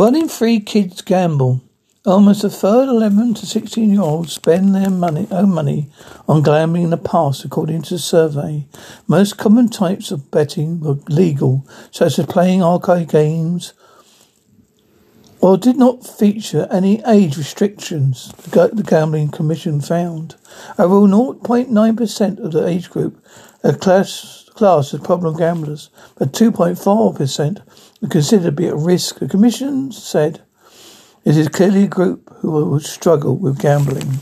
One in three kids gamble. Almost a third 11 to 16-year-olds spend their own money on gambling in the past, according to the survey. Most common types of betting were legal, such as playing arcade games, or did not feature any age restrictions, the Gambling Commission found. Overall, 0.9% of the age group are classed as problem gamblers, but 2.4% are considered to be at risk. The Commission said it is clearly a group who will struggle with gambling.